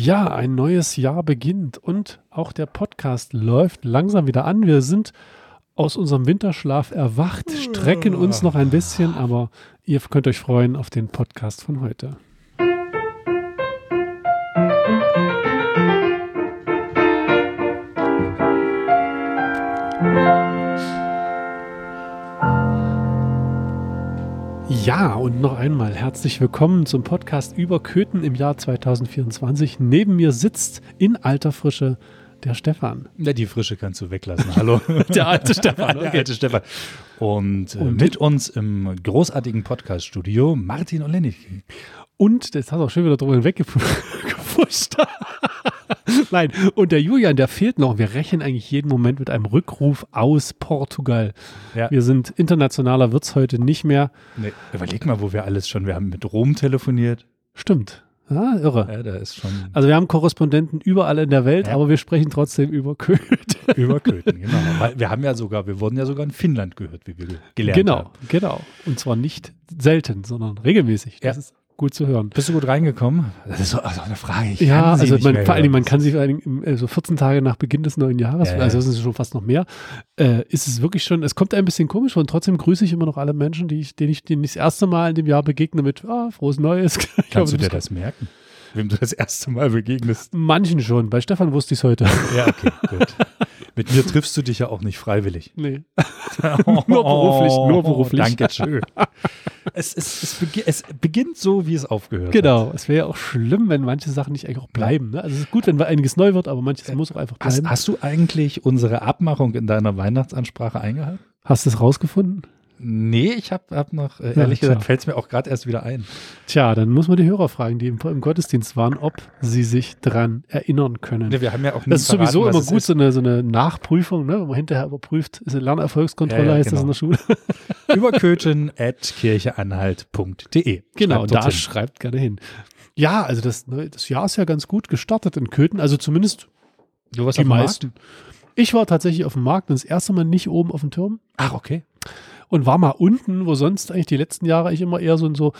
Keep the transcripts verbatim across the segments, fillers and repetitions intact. Ja, ein neues Jahr beginnt und auch der Podcast läuft langsam wieder an. Wir sind aus unserem Winterschlaf erwacht, strecken uns noch ein bisschen, aber ihr könnt euch freuen auf den Podcast von heute. Ja, und noch einmal herzlich willkommen zum Podcast über Köthen im Jahr zweitausendvierundzwanzig. Neben mir sitzt in alter Frische der Stefan. Ja, die Frische kannst du weglassen. Hallo. Der alte Stefan. Okay. Der alte Stefan. Und, äh, und mit uns im großartigen Podcast-Studio Martin Olenicki. Und, jetzt hast du auch schön wieder drüber hinweggefuscht. Nein, und der Julian, der fehlt noch. Wir rechnen eigentlich jeden Moment mit einem Rückruf aus Portugal. Ja. Wir sind internationaler, wird's heute nicht mehr. Nee, überleg mal, wo wir alles schon, wir haben mit Rom telefoniert. Stimmt. Ja, irre. Ja, da ist schon also wir haben Korrespondenten überall in der Welt, ja. Aber wir sprechen trotzdem über Köthen. Über Köthen, genau. Weil wir haben ja sogar, wir wurden ja sogar in Finnland gehört, wie wir gelernt genau, haben. Genau, genau. Und zwar nicht selten, sondern regelmäßig. Das ja. ist gut zu hören. Bist du gut reingekommen? Das ist so also eine Frage. Ich ja, also man, vor allem, man kann sich vor allem so vierzehn Tage nach Beginn des neuen Jahres, ja, ja. also das ist schon fast noch mehr, äh, ist es wirklich schon, es kommt ein bisschen komisch und trotzdem grüße ich immer noch alle Menschen, die ich, denen ich denen ich das erste Mal in dem Jahr begegne mit ah, frohes Neues. Kannst glaube, du dir das, das merken, wem du das erste Mal begegnest? Manchen schon, bei Stefan wusste ich es heute. Ja, okay, gut. Mit mir triffst du dich ja auch nicht freiwillig. Nee. Oh, nur beruflich, nur beruflich. Danke, schön. Es, es, es, begi- es beginnt so, wie es aufgehört genau. hat. Genau. Es wäre ja auch schlimm, wenn manche Sachen nicht eigentlich auch bleiben. Ne? Also es ist gut, wenn einiges neu wird, aber manches äh, muss auch einfach bleiben. Hast, hast du eigentlich unsere Abmachung in deiner Weihnachtsansprache eingehalten? Hast du es rausgefunden? Nee, ich habe hab noch, äh, ehrlich ja, gesagt, fällt es mir auch gerade erst wieder ein. Tja, dann muss man die Hörer fragen, die im, im Gottesdienst waren, ob sie sich dran erinnern können. Nee, wir haben ja auch das ist verraten, sowieso immer gut, so eine, so eine Nachprüfung, ne, wo man hinterher überprüft, ist eine Lernerfolgskontrolle, ja, ja, heißt genau. das in der Schule. Über köthen at kircheanhalt punkt de. Genau, da hin. Schreibt gerne hin. Ja, also das, das Jahr ist ja ganz gut gestartet in Köthen, also zumindest du warst die meisten. Ich war tatsächlich auf dem Markt und das erste Mal nicht oben auf dem Turm. Ach, okay. Und war mal unten, wo sonst eigentlich die letzten Jahre ich immer eher so in so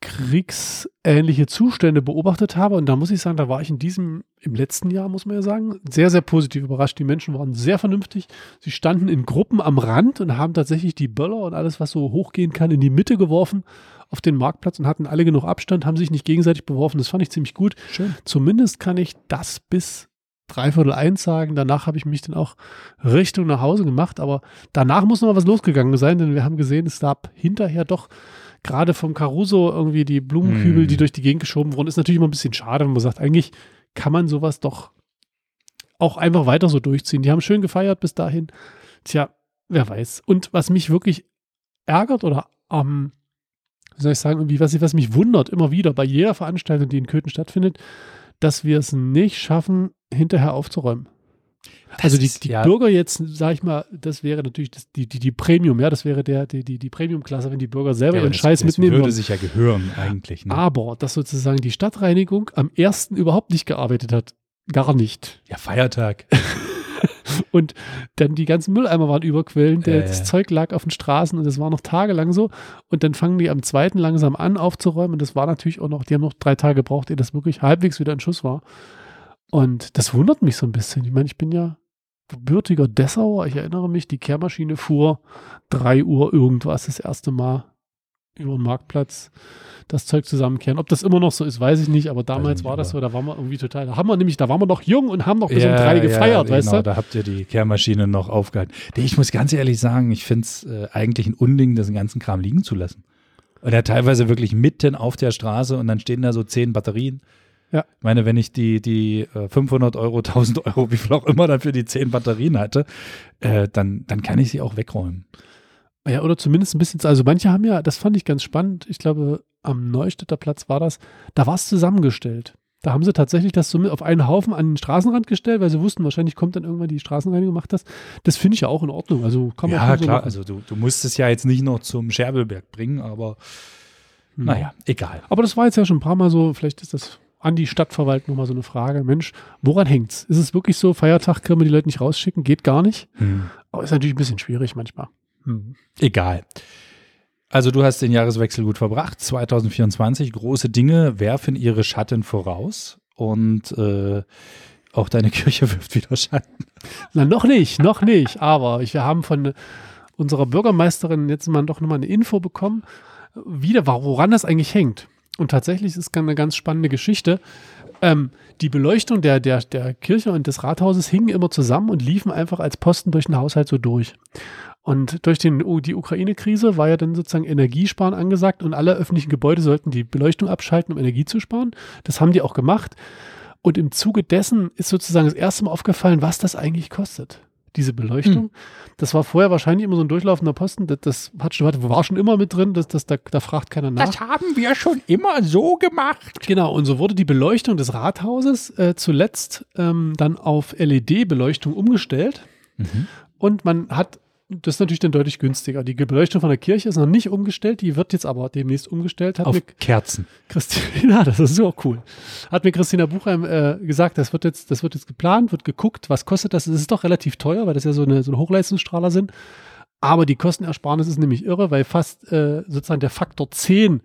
kriegsähnliche Zustände beobachtet habe. Und da muss ich sagen, da war ich in diesem, im letzten Jahr, muss man ja sagen, sehr, sehr positiv überrascht. Die Menschen waren sehr vernünftig. Sie standen in Gruppen am Rand und haben tatsächlich die Böller und alles, was so hochgehen kann, in die Mitte geworfen auf den Marktplatz und hatten alle genug Abstand, haben sich nicht gegenseitig beworfen. Das fand ich ziemlich gut. Schön. Zumindest kann ich das bis Dreiviertel eins sagen, danach habe ich mich dann auch Richtung nach Hause gemacht, aber danach muss noch mal was losgegangen sein, denn wir haben gesehen, es gab hinterher doch gerade vom Caruso irgendwie die Blumenkübel, mm. die durch die Gegend geschoben wurden. Ist natürlich immer ein bisschen schade, wenn man sagt, eigentlich kann man sowas doch auch einfach weiter so durchziehen. Die haben schön gefeiert bis dahin. Tja, wer weiß. Und was mich wirklich ärgert oder am, ähm, wie soll ich sagen, irgendwie, was, was mich wundert immer wieder bei jeder Veranstaltung, die in Köthen stattfindet, dass wir es nicht schaffen, hinterher aufzuräumen. Das also die, die ist, ja. Bürger jetzt, sag ich mal, das wäre natürlich das, die, die, die Premium, ja, das wäre der, die, die Premium-Klasse, wenn die Bürger selber ja, ihren das, Scheiß das mitnehmen würden. Würde sich ja gehören eigentlich. Ne? Aber dass sozusagen die Stadtreinigung am ersten überhaupt nicht gearbeitet hat, gar nicht. Ja, Feiertag. Und dann die ganzen Mülleimer waren überquellen, äh. das Zeug lag auf den Straßen und das war noch tagelang so. Und dann fangen die am zweiten langsam an aufzuräumen und das war natürlich auch noch, die haben noch drei Tage gebraucht, ehe das wirklich halbwegs wieder in Schuss war. Und das wundert mich so ein bisschen. Ich meine, ich bin ja gebürtiger Dessauer. Ich erinnere mich, die Kehrmaschine fuhr drei Uhr irgendwas das erste Mal über den Marktplatz das Zeug zusammenkehren. Ob das immer noch so ist, weiß ich nicht, aber damals war das so, da waren wir irgendwie total, da haben wir nämlich, da waren wir noch jung und haben noch bis ja, um drei gefeiert, ja, weißt genau, du? Da habt ihr die Kehrmaschine noch aufgehalten. Ich muss ganz ehrlich sagen, ich finde es äh, eigentlich ein Unding, diesen ganzen Kram liegen zu lassen. Und ja, teilweise wirklich mitten auf der Straße und dann stehen da so zehn Batterien. Ja. Ich meine, wenn ich die, die fünfhundert Euro, tausend Euro, wie viel auch immer dann für die zehn Batterien hatte, äh, dann, dann kann ich sie auch wegräumen. Ja, oder zumindest ein bisschen, also manche haben ja, das fand ich ganz spannend, ich glaube, am Neustädter Platz war das, da war es zusammengestellt. Da haben sie tatsächlich das so auf einen Haufen an den Straßenrand gestellt, weil sie wussten, wahrscheinlich kommt dann irgendwann die Straßenreinigung, macht das. Das finde ich ja auch in Ordnung. Also kann man ja, klar, so also du, du musst es ja jetzt nicht noch zum Scherbelberg bringen, aber hm. naja, egal. Aber das war jetzt ja schon ein paar Mal so, vielleicht ist das an die Stadtverwaltung nochmal so eine Frage. Mensch, woran hängt's? Ist es wirklich so, Feiertag können wir die Leute nicht rausschicken? Geht gar nicht. Hm. Aber ist natürlich ein bisschen schwierig manchmal. Hm. Egal. Also du hast den Jahreswechsel gut verbracht. zweitausendvierundzwanzig, große Dinge werfen ihre Schatten voraus. und äh, auch deine Kirche wirft wieder Schatten. Na, noch nicht, noch nicht. Aber wir haben von unserer Bürgermeisterin jetzt mal doch nochmal eine Info bekommen, wieder, woran das eigentlich hängt. Und tatsächlich ist es eine ganz spannende Geschichte. Ähm, die Beleuchtung der, der, der Kirche und des Rathauses hingen immer zusammen und liefen einfach als Posten durch den Haushalt so durch. Und durch den, die Ukraine-Krise war ja dann sozusagen Energiesparen angesagt und alle öffentlichen Gebäude sollten die Beleuchtung abschalten, um Energie zu sparen. Das haben die auch gemacht. Und im Zuge dessen ist sozusagen das erste Mal aufgefallen, was das eigentlich kostet, diese Beleuchtung. Mhm. Das war vorher wahrscheinlich immer so ein durchlaufender Posten. Das, das hat schon, war schon immer mit drin, das, das, da, da fragt keiner nach. Das haben wir schon immer so gemacht. Genau, und so wurde die Beleuchtung des Rathauses äh, zuletzt ähm, dann auf L E D-Beleuchtung umgestellt. Mhm. Und man hat, das ist natürlich dann deutlich günstiger. Die Beleuchtung von der Kirche ist noch nicht umgestellt, die wird jetzt aber demnächst umgestellt. Hat auf mir Kerzen. Christina, das ist so cool. Hat mir Christina Buchheim äh, gesagt, das wird, jetzt, das wird jetzt geplant, wird geguckt, was kostet das? Es ist doch relativ teuer, weil das ja so eine, so eine Hochleistungsstrahler sind. Aber die Kostenersparnis ist nämlich irre, weil fast äh, sozusagen der Faktor zehn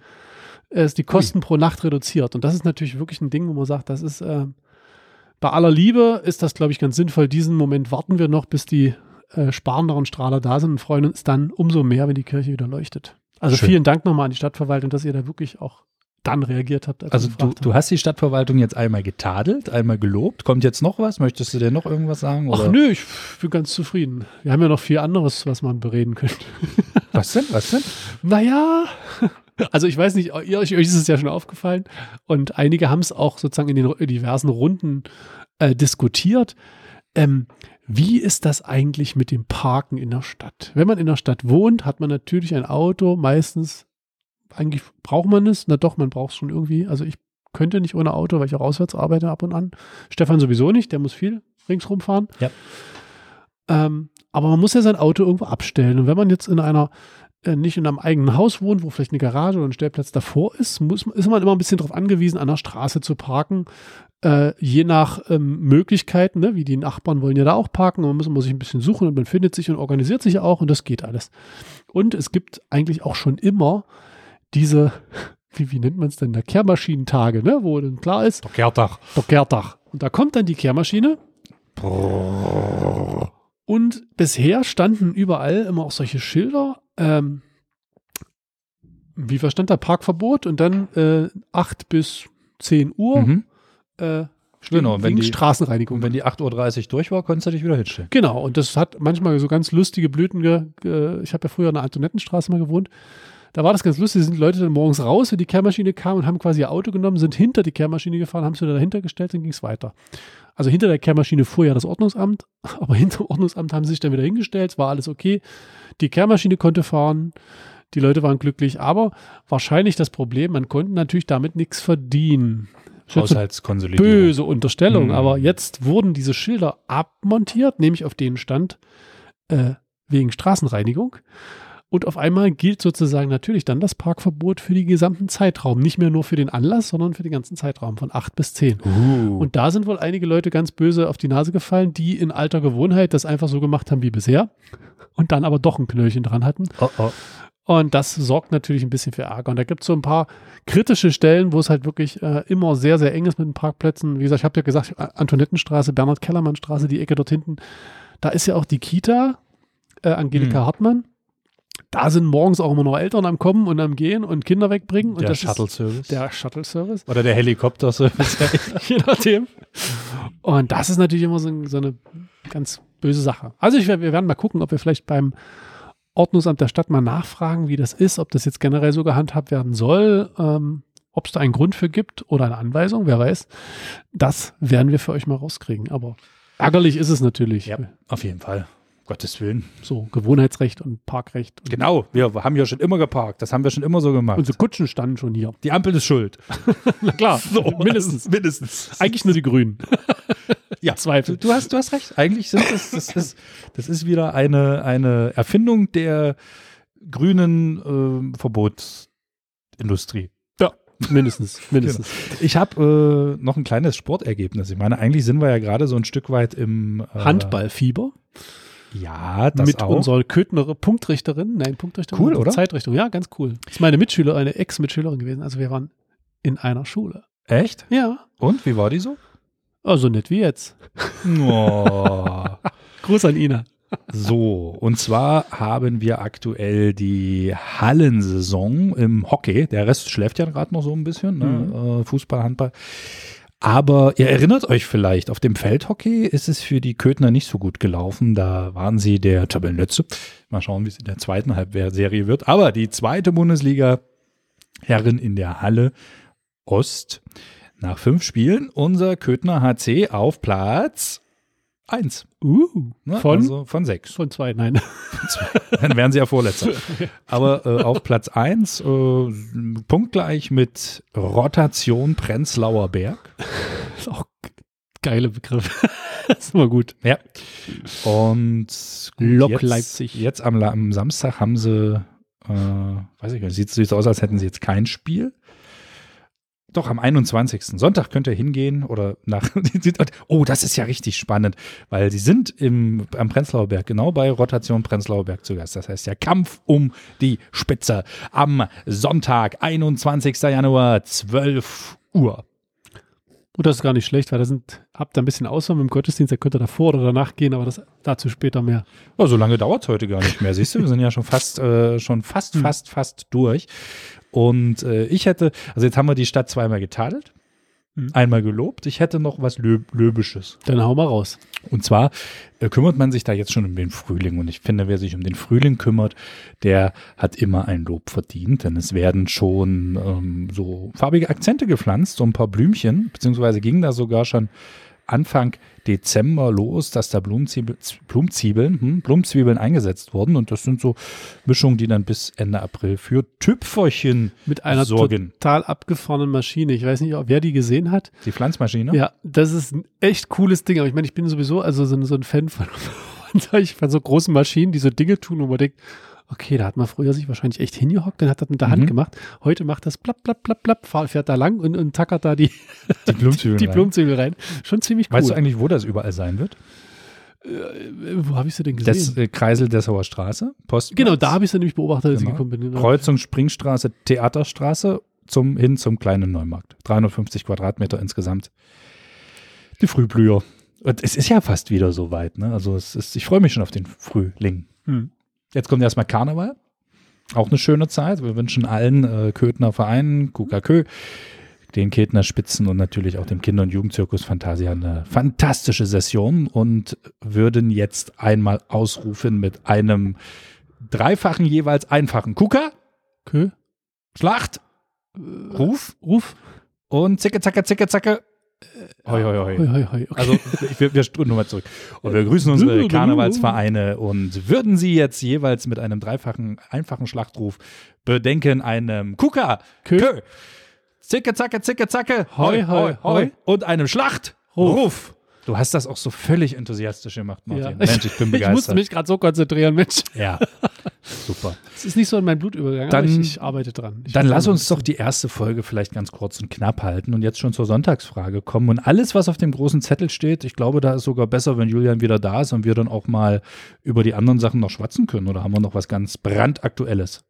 äh, ist die Kosten okay pro Nacht reduziert. Und das ist natürlich wirklich ein Ding, wo man sagt, das ist äh, bei aller Liebe ist das, glaube ich, ganz sinnvoll. Diesen Moment warten wir noch, bis die Äh, sparenderen Strahler da sind und freuen uns dann umso mehr, wenn die Kirche wieder leuchtet. Also schön. Vielen Dank nochmal an die Stadtverwaltung, dass ihr da wirklich auch dann reagiert habt. Als also du, habt. du hast die Stadtverwaltung jetzt einmal getadelt, einmal gelobt. Kommt jetzt noch was? Möchtest du dir noch irgendwas sagen? Oder? Ach nö, ich bin ganz zufrieden. Wir haben ja noch viel anderes, was man bereden könnte. Was denn? Was denn? Naja, also ich weiß nicht, ihr, euch ist es ja schon aufgefallen und einige haben es auch sozusagen in den diversen Runden äh, diskutiert. Ähm, Wie ist das eigentlich mit dem Parken in der Stadt? Wenn man in der Stadt wohnt, hat man natürlich ein Auto, meistens, eigentlich braucht man es, na doch, man braucht es schon irgendwie, also ich könnte nicht ohne Auto, weil ich auch auswärts arbeite ab und an, Stefan sowieso nicht, der muss viel ringsrum fahren, ja. ähm, aber man muss ja sein Auto irgendwo abstellen und wenn man jetzt in einer, äh, nicht in einem eigenen Haus wohnt, wo vielleicht eine Garage oder ein Stellplatz davor ist, muss, ist man immer ein bisschen darauf angewiesen, an der Straße zu parken. Äh, je nach ähm, Möglichkeiten, ne? Wie die Nachbarn wollen ja da auch parken, man muss, man muss sich ein bisschen suchen und man findet sich und organisiert sich auch und das geht alles. Und es gibt eigentlich auch schon immer diese, wie, wie nennt man es denn, der Kehrmaschinentage, ne? Wo dann klar ist, der Kehrtag. Der Kehrtag. Und da kommt dann die Kehrmaschine. Brrr. Und bisher standen überall immer auch solche Schilder, ähm, wie verstand da Parkverbot und dann äh, acht bis zehn Uhr. Mhm. Äh, genau, wenn die Straßenreinigung. Und wenn die acht Uhr dreißig durch war, konntest du dich wieder hinstellen. Genau, und das hat manchmal so ganz lustige Blüten. Ge, ge, ich habe ja früher an der Antonettenstraße mal gewohnt. Da war das ganz lustig. Da sind Leute dann morgens raus, wenn die Kehrmaschine kam und haben quasi ihr Auto genommen, sind hinter die Kehrmaschine gefahren, haben es wieder dahinter gestellt, dann ging es weiter. Also hinter der Kehrmaschine fuhr ja das Ordnungsamt, aber hinter dem Ordnungsamt haben sie sich dann wieder hingestellt, war alles okay. Die Kehrmaschine konnte fahren. Die Leute waren glücklich, aber wahrscheinlich das Problem, man konnte natürlich damit nichts verdienen. Haushaltskonsolidierung. Böse Unterstellung, mhm. aber jetzt wurden diese Schilder abmontiert, nämlich auf denen stand äh, wegen Straßenreinigung und auf einmal gilt sozusagen natürlich dann das Parkverbot für den gesamten Zeitraum, nicht mehr nur für den Anlass, sondern für den ganzen Zeitraum von acht bis zehn. Uh. Und da sind wohl einige Leute ganz böse auf die Nase gefallen, die in alter Gewohnheit das einfach so gemacht haben wie bisher und dann aber doch ein Knöllchen dran hatten. Oh oh. Und das sorgt natürlich ein bisschen für Ärger. Und da gibt es so ein paar kritische Stellen, wo es halt wirklich äh, immer sehr, sehr eng ist mit den Parkplätzen. Wie gesagt, ich habe ja gesagt, Antonettenstraße, Bernhard-Kellermann-Straße, die Ecke dort hinten. Da ist ja auch die Kita, äh, Angelika mhm. Hartmann. Da sind morgens auch immer noch Eltern am Kommen und am Gehen und Kinder wegbringen. Und der Shuttle-Service. Der Shuttle-Service. Oder der Helikopter-Service. Je nachdem. Und das ist natürlich immer so, so eine ganz böse Sache. Also ich, wir werden mal gucken, ob wir vielleicht beim Ordnungsamt der Stadt mal nachfragen, wie das ist, ob das jetzt generell so gehandhabt werden soll, ähm, ob es da einen Grund für gibt oder eine Anweisung, wer weiß. Das werden wir für euch mal rauskriegen. Aber ärgerlich ist es natürlich. Ja, auf jeden Fall. Gottes Willen. So, Gewohnheitsrecht und Parkrecht. Und genau, wir haben ja schon immer geparkt. Das haben wir schon immer so gemacht. Unsere Kutschen standen schon hier. Die Ampel ist schuld. Na klar, so, mindestens. mindestens. Eigentlich nur die Grünen. Ja, Zweifel. Du hast, du hast recht. Eigentlich sind das, das, ist, das ist wieder eine, eine Erfindung der grünen äh, Verbotsindustrie. Ja, mindestens. mindestens. Genau. Ich habe äh, noch ein kleines Sportergebnis. Ich meine, eigentlich sind wir ja gerade so ein Stück weit im äh, Handballfieber. Ja, das mit auch. Mit unserer Köthner Punktrichterin. Nein, Punktrichterin. Cool, oder? Zeitrichtung. Ja, ganz cool. Das ist meine Mitschülerin, eine Ex-Mitschülerin gewesen. Also wir waren in einer Schule. Echt? Ja. Und, wie war die so? Also nicht wie jetzt. Oh. Gruß an Ina. So, und zwar haben wir aktuell die Hallensaison im Hockey. Der Rest schläft ja gerade noch so ein bisschen, ne? Mhm. Äh, Fußball, Handball. Aber ihr erinnert euch vielleicht, auf dem Feldhockey ist es für die Köthner nicht so gut gelaufen. Da waren sie der Tabellenletzte. Mal schauen, wie es in der zweiten Halbserie wird. Aber die zweite Bundesliga Herren in der Halle Ost. Nach fünf Spielen unser Köthner H C auf Platz eins. Uh, ne? Von? Also von sechs. Von zwei, nein. Von zwei. Dann wären sie ja Vorletzter. Aber äh, auf Platz eins, äh, punktgleich mit Rotation Prenzlauer Berg. Das ist auch ein geiler Begriff. Das ist immer gut. Ja. Und Lok jetzt, Leipzig. Jetzt am, am Samstag haben sie, äh, weiß ich gar nicht, sieht es aus, als hätten sie jetzt kein Spiel. Doch, am einundzwanzigsten Sonntag könnt ihr hingehen oder nach. Oh, das ist ja richtig spannend, weil sie sind im, am Prenzlauer Berg, genau bei Rotation Prenzlauer Berg zu Gast. Das heißt ja Kampf um die Spitze am Sonntag, einundzwanzigsten Januar, zwölf Uhr. Und das ist gar nicht schlecht, weil da sind, habt ihr ein bisschen Auswahl mit dem Gottesdienst, da könnt ihr davor oder danach gehen, aber das dazu später mehr. Ja, so lange dauert es heute gar nicht mehr, siehst du, wir sind ja schon fast, äh, schon fast, fast, fast durch. Und äh, ich hätte, also jetzt haben wir die Stadt zweimal getadelt, mhm. einmal gelobt. Ich hätte noch was Lö- Löbisches. Dann hau mal raus. Und zwar äh, kümmert man sich da jetzt schon um den Frühling. Und ich finde, wer sich um den Frühling kümmert, der hat immer ein Lob verdient. Denn es werden schon ähm, so farbige Akzente gepflanzt, so ein paar Blümchen. Beziehungsweise ging da sogar schon Anfang Dezember los, dass da Blumenzwiebeln, Blumenzwiebeln, hm, Blumenzwiebeln eingesetzt wurden. Und das sind so Mischungen, die dann bis Ende April für Tüpferchen mit einer sorgen. Total abgefahrenen Maschine. Ich weiß nicht, wer die gesehen hat. Die Pflanzmaschine? Ja, das ist ein echt cooles Ding. Aber ich meine, ich bin sowieso also so, so ein Fan von, von so großen Maschinen, die so Dinge tun, wo man denkt, okay, da hat man früher sich wahrscheinlich echt hingehockt und hat das mit der mhm. Hand gemacht. Heute macht das plapp, plapp, plapp, plapp, fährt da lang und, und tackert da die, die, Blumenzwiebeln die, die Blumenzwiebeln rein. Schon ziemlich cool. Weißt du eigentlich, wo das überall sein wird? Äh, wo habe ich sie denn gesehen? Das äh, Kreisel Dessauer Straße, Postplatz. Genau, da habe ich sie nämlich beobachtet, als genau. ich gekommen bin. Genau. Kreuzung Springstraße, Theaterstraße zum, hin zum kleinen Neumarkt. dreihundertfünfzig Quadratmeter insgesamt. Die Frühblüher. Und es ist ja fast wieder so weit, ne? Also es ist, ich freue mich schon auf den Frühling. Mhm. Jetzt kommt erstmal Karneval. Auch eine schöne Zeit. Wir wünschen allen äh, Köthner Vereinen, Kukakö, den Köthner Spitzen und natürlich auch dem Kinder- und Jugendzirkus Fantasia eine fantastische Session und würden jetzt einmal ausrufen mit einem dreifachen, jeweils einfachen Kuka, Kö, Schlacht, äh, Ruf, Ruf und Zicke, Zacke, Zicke, Zacke. Hoi, hoi, hoi. Hoi, hoi, hoi. Okay. Also wir, wir strömen nochmal zurück. Und wir grüßen unsere Karnevalsvereine und würden sie jetzt jeweils mit einem dreifachen, einfachen Schlachtruf bedenken, einem Kuka, Kö, Kö. Zicke, Zacke, Zicke, Zacke, hoi, hoi, hoi, hoi. Und einem Schlachtruf. Du hast das auch so völlig enthusiastisch gemacht, Martin. Ja. Mensch, ich bin begeistert. Ich musste mich gerade so konzentrieren, Mensch. Ja, super. Es ist nicht so in meinem Blutübergang, dann, aber ich, ich arbeite dran. Ich dann lass uns doch die erste Folge vielleicht ganz kurz und knapp halten und jetzt schon zur Sonntagsfrage kommen. Und alles, was auf dem großen Zettel steht, ich glaube, da ist sogar besser, wenn Julian wieder da ist und wir dann auch mal über die anderen Sachen noch schwatzen können. Oder haben wir noch was ganz brandaktuelles?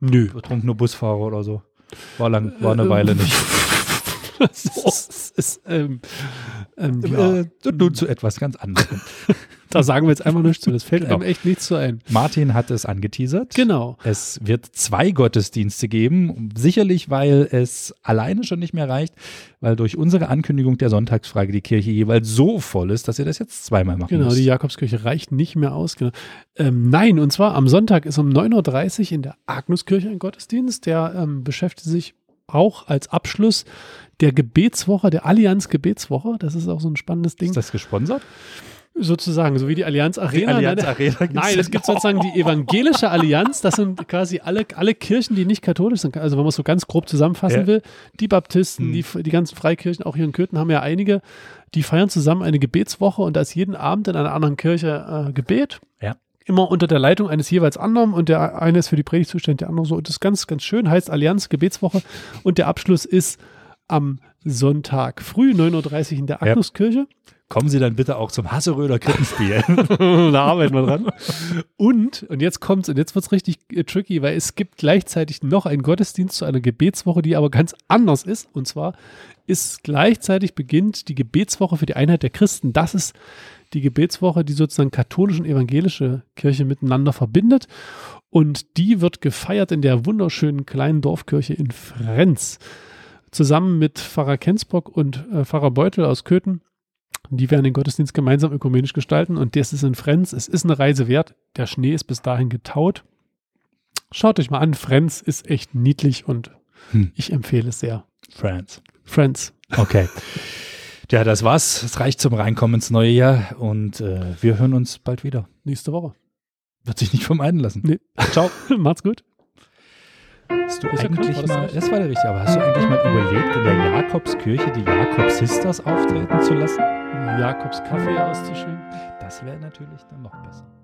Nö. Betrunkene Busfahrer oder so. War, lang, war eine äh, Weile nicht. Das ist, ist ähm, ähm, ja. äh, nun zu etwas ganz anderem. Da sagen wir jetzt einfach nichts zu, das fällt genau. einem echt nichts zu ein. Martin hat es angeteasert. Genau. Es wird zwei Gottesdienste geben, sicherlich, weil es alleine schon nicht mehr reicht, weil durch unsere Ankündigung der Sonntagsfrage die Kirche jeweils so voll ist, dass ihr das jetzt zweimal machen genau, müsst. Genau, die Jakobskirche reicht nicht mehr aus. Genau. Ähm, nein, und zwar am Sonntag ist um neun Uhr dreißig in der Agnuskirche ein Gottesdienst, der ähm, beschäftigt sich auch als Abschluss der Gebetswoche, der Allianz Gebetswoche. Das ist auch so ein spannendes Ding. Ist das gesponsert? Sozusagen, so wie die Allianz Arena. Die Allianz Arena gibt's Nein, es gibt sozusagen die evangelische Allianz. Das sind quasi alle, alle Kirchen, die nicht katholisch sind. Also wenn man es so ganz grob zusammenfassen ja. will, die Baptisten, mhm. die, die ganzen Freikirchen, auch hier in Köthen haben ja einige, die feiern zusammen eine Gebetswoche und da ist jeden Abend in einer anderen Kirche äh, Gebet. Ja. Immer unter der Leitung eines jeweils anderen und der eine ist für die Predigt zuständig, der andere so. Und das ist ganz, ganz schön, heißt Allianz Gebetswoche und der Abschluss ist am Sonntag früh, neun Uhr dreißig in der Agnuskirche. Ja. Kommen Sie dann bitte auch zum Hasseröder Krippenspiel. Da arbeiten wir dran. Und, und jetzt kommt's, und jetzt wird's richtig tricky, weil es gibt gleichzeitig noch einen Gottesdienst zu einer Gebetswoche, die aber ganz anders ist. Und zwar ist gleichzeitig beginnt die Gebetswoche für die Einheit der Christen. Das ist die Gebetswoche, die sozusagen katholische und evangelische Kirche miteinander verbindet. Und die wird gefeiert in der wunderschönen kleinen Dorfkirche in Frenz. Zusammen mit Pfarrer Kensbock und äh, Pfarrer Beutel aus Köthen. Die werden den Gottesdienst gemeinsam ökumenisch gestalten und das ist in Frenz. Es ist eine Reise wert. Der Schnee ist bis dahin getaut. Schaut euch mal an. Frenz ist echt niedlich und hm. ich empfehle es sehr. Frenz. Frenz. Okay. Ja, das war's. Es reicht zum Reinkommen ins neue Jahr und äh, wir hören uns bald wieder. Nächste Woche. Wird sich nicht vermeiden lassen. Nee. Ciao. Macht's gut. Hast du ich eigentlich kann, mal, das, das war der richtige, aber hast du eigentlich mal überlegt, in der Jakobskirche die Jakobsisters auftreten zu lassen? Jakobs Kaffee auszuschenken? Das wäre natürlich dann noch besser.